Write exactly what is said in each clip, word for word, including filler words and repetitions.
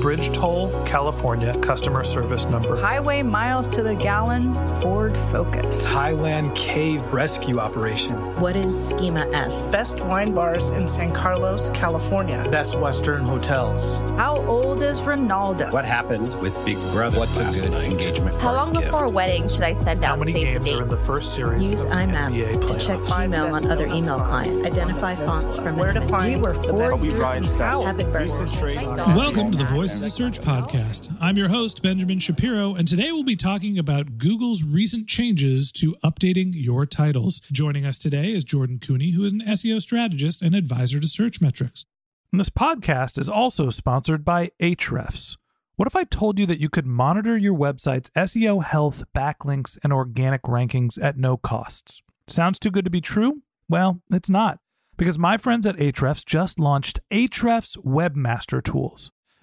Bridge toll, California, customer service number. Highway miles to the gallon, Ford Focus. Thailand cave rescue operation. What is Schema F? Best wine bars in San Carlos, California. Best Western hotels. How old is Ronaldo? What happened with Big Brother? What's a good engagement? How long before a wedding should I send out save the dates? How many games are in the first series? Use I M A P to check Gmail on other email clients. Identify fonts from where to find. We were four years out. Welcome to the Voice. This is the Search Podcast. I'm your host, Benjamin Shapiro, and today we'll be talking about Google's recent changes to updating your titles. Joining us today is Jordan Cooney, who is an S E O strategist and advisor to Search Metrics. And this podcast is also sponsored by Ahrefs. What if I told you that you could monitor your website's S E O health, backlinks, and organic rankings at no costs? Sounds too good to be true? Well, it's not, because my friends at Ahrefs just launched Ahrefs Webmaster Tools.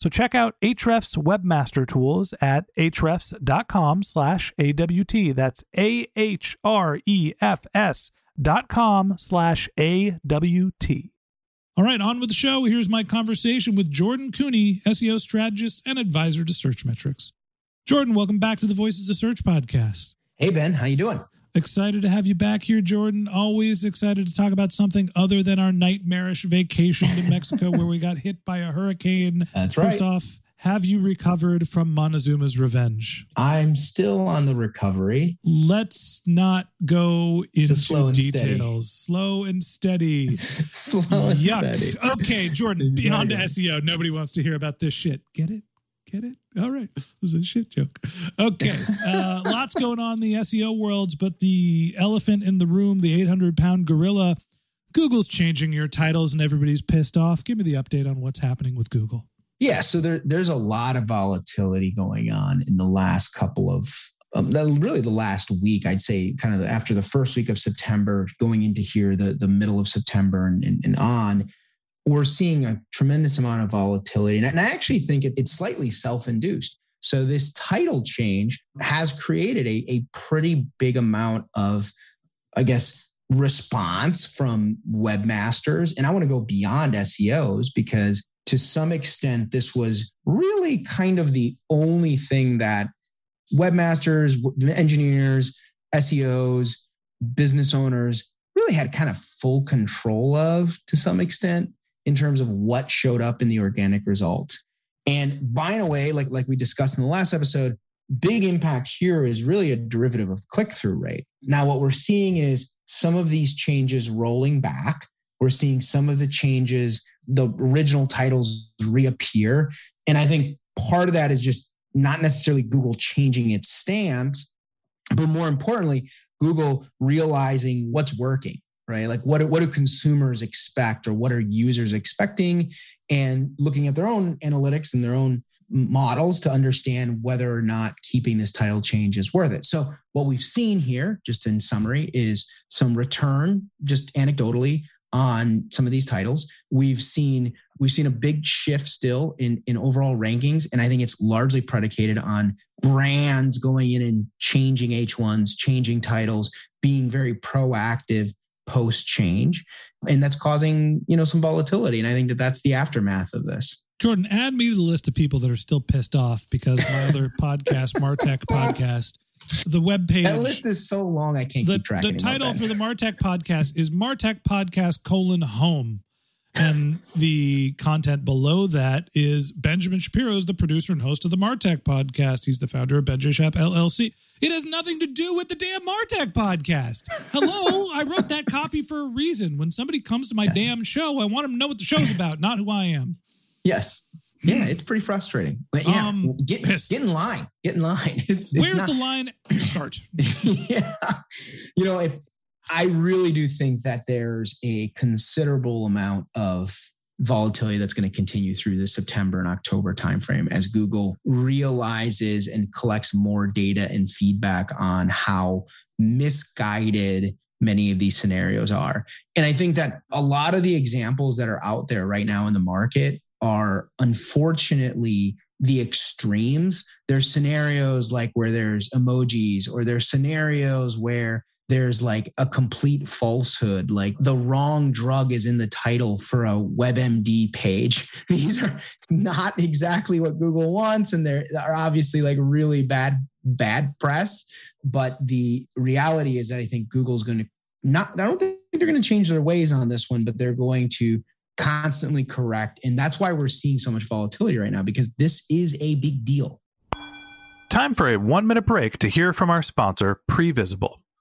So check out Ahrefs Webmaster Tools at ahrefs.com slash AWT. That's A H R E F S dot com slash A W T. All right, on with the show. Here's my conversation with Jordan Cooney, S E O strategist and advisor to Search Metrics. Jordan, welcome back to the Voices of Search podcast. Hey, Ben. How you doing? Excited to have you back here, Jordan. Always excited to talk about something other than our nightmarish vacation to Mexico where we got hit by a hurricane. That's right. First off, have you recovered from Montezuma's Revenge? I'm still on the recovery. Let's not go into slow details. Steady. Slow and steady. slow and Yuck. steady. Okay, Jordan, beyond S E O. Nobody wants to hear about this shit. Get it? Get it? All right. This is a shit joke. Okay. Uh, lots going on in the S E O worlds, but the elephant in the room, the eight hundred pound gorilla, Google's changing your titles and everybody's pissed off. Give me the update on what's happening with Google. Yeah, so there, there's a lot of volatility going on in the last couple of, um, really the last week, I'd say kind of after the first week of September, going into here, the, the middle of September and, and, and on, we're seeing a tremendous amount of volatility. And I, and I actually think it, it's slightly self-induced. So this title change has created a, a pretty big amount of, I guess, response from webmasters. And I want to go beyond S E Os because to some extent, this was really kind of the only thing that webmasters, engineers, S E Os, business owners really had kind of full control of to some extent in terms of what showed up in the organic results. And by and away, like, like we discussed in the last episode, big impact here is really a derivative of click-through rate. Now, what we're seeing is some of these changes rolling back. We're seeing some of the changes, the original titles reappear. And I think part of that is just not necessarily Google changing its stance, but more importantly, Google realizing what's working, right? Like what, what do consumers expect or what are users expecting and looking at their own analytics and their own models to understand whether or not keeping this title change is worth it. So what we've seen here, just in summary, is some return, just anecdotally, on some of these titles. We've seen we've seen a big shift still in, in overall rankings. And I think it's largely predicated on brands going in and changing H ones, changing titles, being very proactive post-change. And that's causing, you know, some volatility. And I think that that's the aftermath of this. Jordan, add me to the list of people that are still pissed off because my other podcast, MarTech podcast, the webpage. That list is so long, I can't the, keep track of it. The title for the MarTech podcast is MarTech Podcast colon home. And the content below that is Benjamin Shapiro is the producer and host of the MarTech podcast. He's the founder of Benji Shap L L C. It has nothing to do with the damn MarTech podcast. Hello, I wrote that copy for a reason. When somebody comes to my yes. damn show, I want them to know what the show's about, not who I am. Yes. Yeah, it's pretty frustrating. But yeah, um, get, get in line. Get in line. It's, it's where's not... the line start? yeah. You know, if... I really do think that there's a considerable amount of volatility that's going to continue through the September and October timeframe as Google realizes and collects more data and feedback on how misguided many of these scenarios are. And I think that a lot of the examples that are out there right now in the market are unfortunately the extremes. There's scenarios like where there's emojis, or there's scenarios where there's like a complete falsehood, like the wrong drug is in the title for a WebMD page. These are not exactly what Google wants, and they're are obviously like really bad, bad press. But the reality is that I think Google's going to not, I don't think they're going to change their ways on this one, but they're going to constantly correct. And that's why we're seeing so much volatility right now, because this is a big deal. Time for a one minute break to hear from our sponsor, Previsible.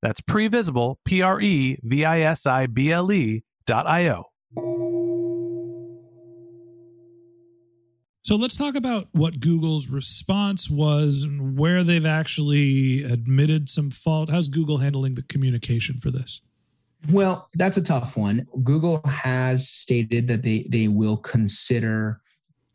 That's Previsible, P R E V I S I B L E dot I-O. So let's talk about what Google's response was and where they've actually admitted some fault. How's Google handling the communication for this? Well, that's a tough one. Google has stated that they, they will consider...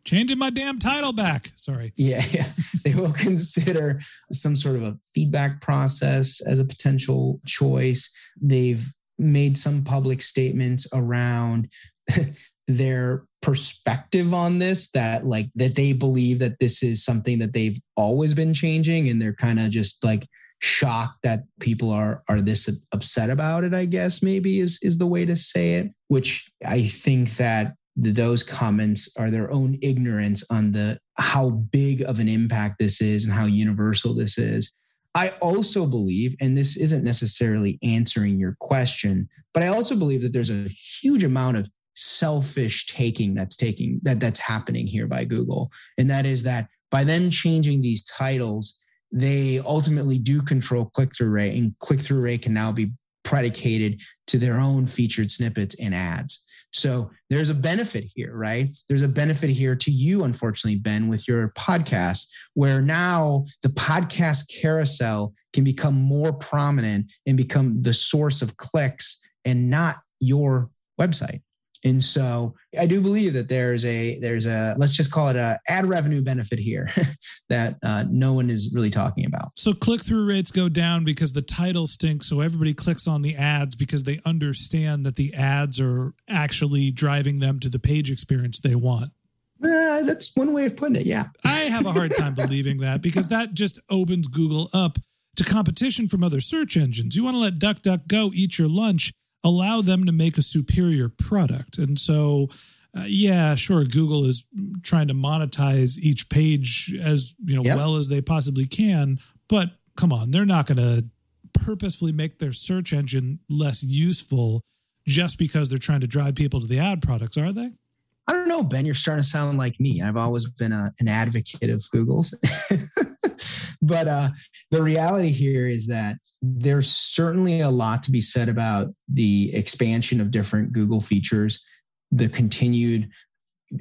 Changing my damn title back. Sorry. Yeah, yeah. They will consider some sort of a feedback process as a potential choice. They've made some public statements around their perspective on this, that like that they believe that this is something that they've always been changing, and they're kind of just like shocked that people are are this upset about it, I guess maybe is is the way to say it, which I think that those comments are their own ignorance on the how big of an impact this is and how universal this is. I also believe, and this isn't necessarily answering your question, but I also believe that there's a huge amount of selfish taking that's taking that that's happening here by Google. And that is that by them changing these titles, they ultimately do control click-through rate, and click-through rate can now be predicated to their own featured snippets and ads. So there's a benefit here, right? There's a benefit here to you, unfortunately, Ben, with your podcast, where now the podcast carousel can become more prominent and become the source of clicks and not your website. And so I do believe that there's a, there's a, let's just call it a ad revenue benefit here that uh, no one is really talking about. So click-through rates go down because the title stinks. So everybody clicks on the ads because they understand that the ads are actually driving them to the page experience they want. Uh, that's one way of putting it. Yeah. I have a hard time believing that, because that just opens Google up to competition from other search engines. You want to let DuckDuckGo eat your lunch, allow them to make a superior product. And so uh, yeah, sure, Google is trying to monetize each page as you know yep. well as they possibly can, but come on, they're not going to purposefully make their search engine less useful just because they're trying to drive people to the ad products, are they? I don't know, Ben, you're starting to sound like me. I've always been a, an advocate of Google's. But uh, the reality here is that there's certainly a lot to be said about the expansion of different Google features, the continued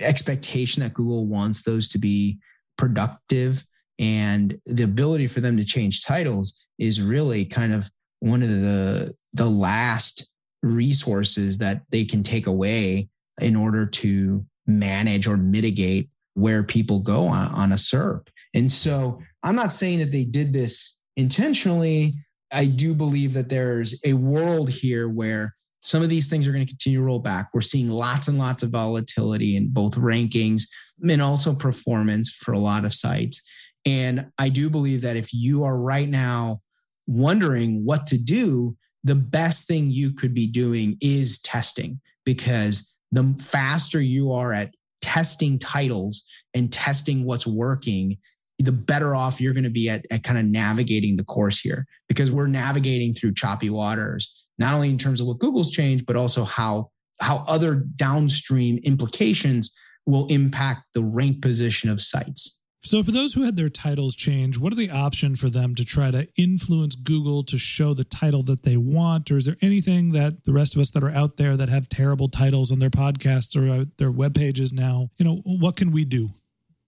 expectation that Google wants those to be productive, and the ability for them to change titles is really kind of one of the, the last resources that they can take away in order to manage or mitigate where people go on, on a S E R P. And so I'm not saying that they did this intentionally. I do believe that there's a world here where some of these things are going to continue to roll back. We're seeing lots and lots of volatility in both rankings and also performance for a lot of sites. And I do believe that if you are right now wondering what to do, the best thing you could be doing is testing, because the faster you are at testing titles and testing what's working, the better off you're going to be at, at kind of navigating the course here, because we're navigating through choppy waters, not only in terms of what Google's changed, but also how, how other downstream implications will impact the rank position of sites. So for those who had their titles change, what are the options for them to try to influence Google to show the title that they want? Or is there anything that the rest of us that are out there that have terrible titles on their podcasts or their web pages now, you know, what can we do?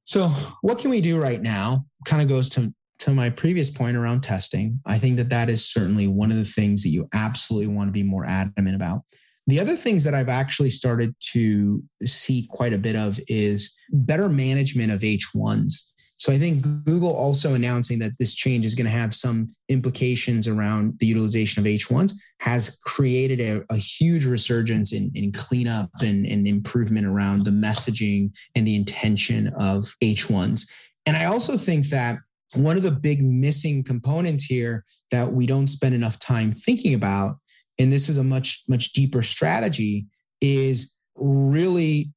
So what can we do right now kind of goes to, to my previous point around testing. I think that that is certainly one of the things that you absolutely want to be more adamant about. The other things that I've actually started to see quite a bit of is better management of H ones. So I think Google also announcing that this change is going to have some implications around the utilization of H ones has created a, a huge resurgence in, in cleanup and, and improvement around the messaging and the intention of H ones. And I also think that one of the big missing components here that we don't spend enough time thinking about, and this is a much, much deeper strategy, is really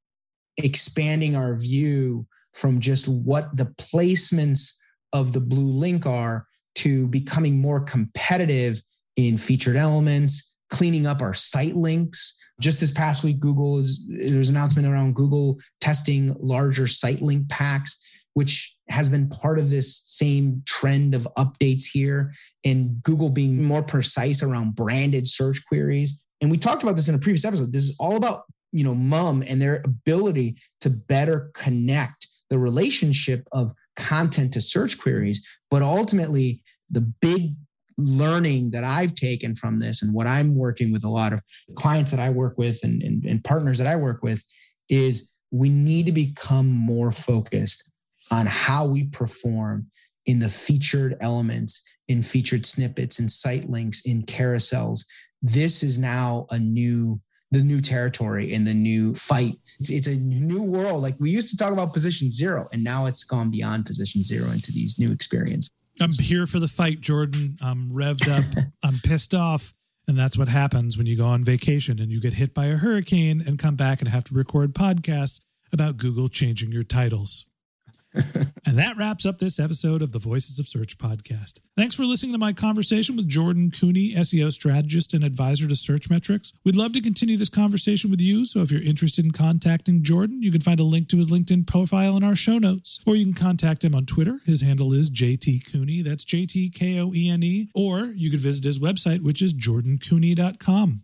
expanding our view from just what the placements of the blue link are to becoming more competitive in featured elements, cleaning up our site links. Just this past week, Google is, there's an announcement around Google testing larger site link packs, which has been part of this same trend of updates here, and Google being more precise around branded search queries. And we talked about this in a previous episode. This is all about, you know, M U M and their ability to better connect the relationship of content to search queries. But ultimately, the big learning that I've taken from this, and what I'm working with a lot of clients that I work with and, and, and partners that I work with, is we need to become more focused on how we perform in the featured elements, in featured snippets, in site links, in carousels. This is now a new, the new territory and the new fight. It's, it's a new world. Like, we used to talk about position zero, and now it's gone beyond position zero into these new experiences. I'm here for the fight, Jordan. I'm revved up. I'm pissed off. And that's what happens when you go on vacation and you get hit by a hurricane and come back and have to record podcasts about Google changing your titles. And that wraps up this episode of the Voices of Search podcast. Thanks for listening to my conversation with Jordan Cooney, S E O strategist and advisor to Search Metrics. We'd love to continue this conversation with you, so if you're interested in contacting Jordan, you can find a link to his LinkedIn profile in our show notes, or you can contact him on Twitter. His handle is J T Cooney, that's J T K O E N E, or you could visit his website, which is jordan cooney dot com.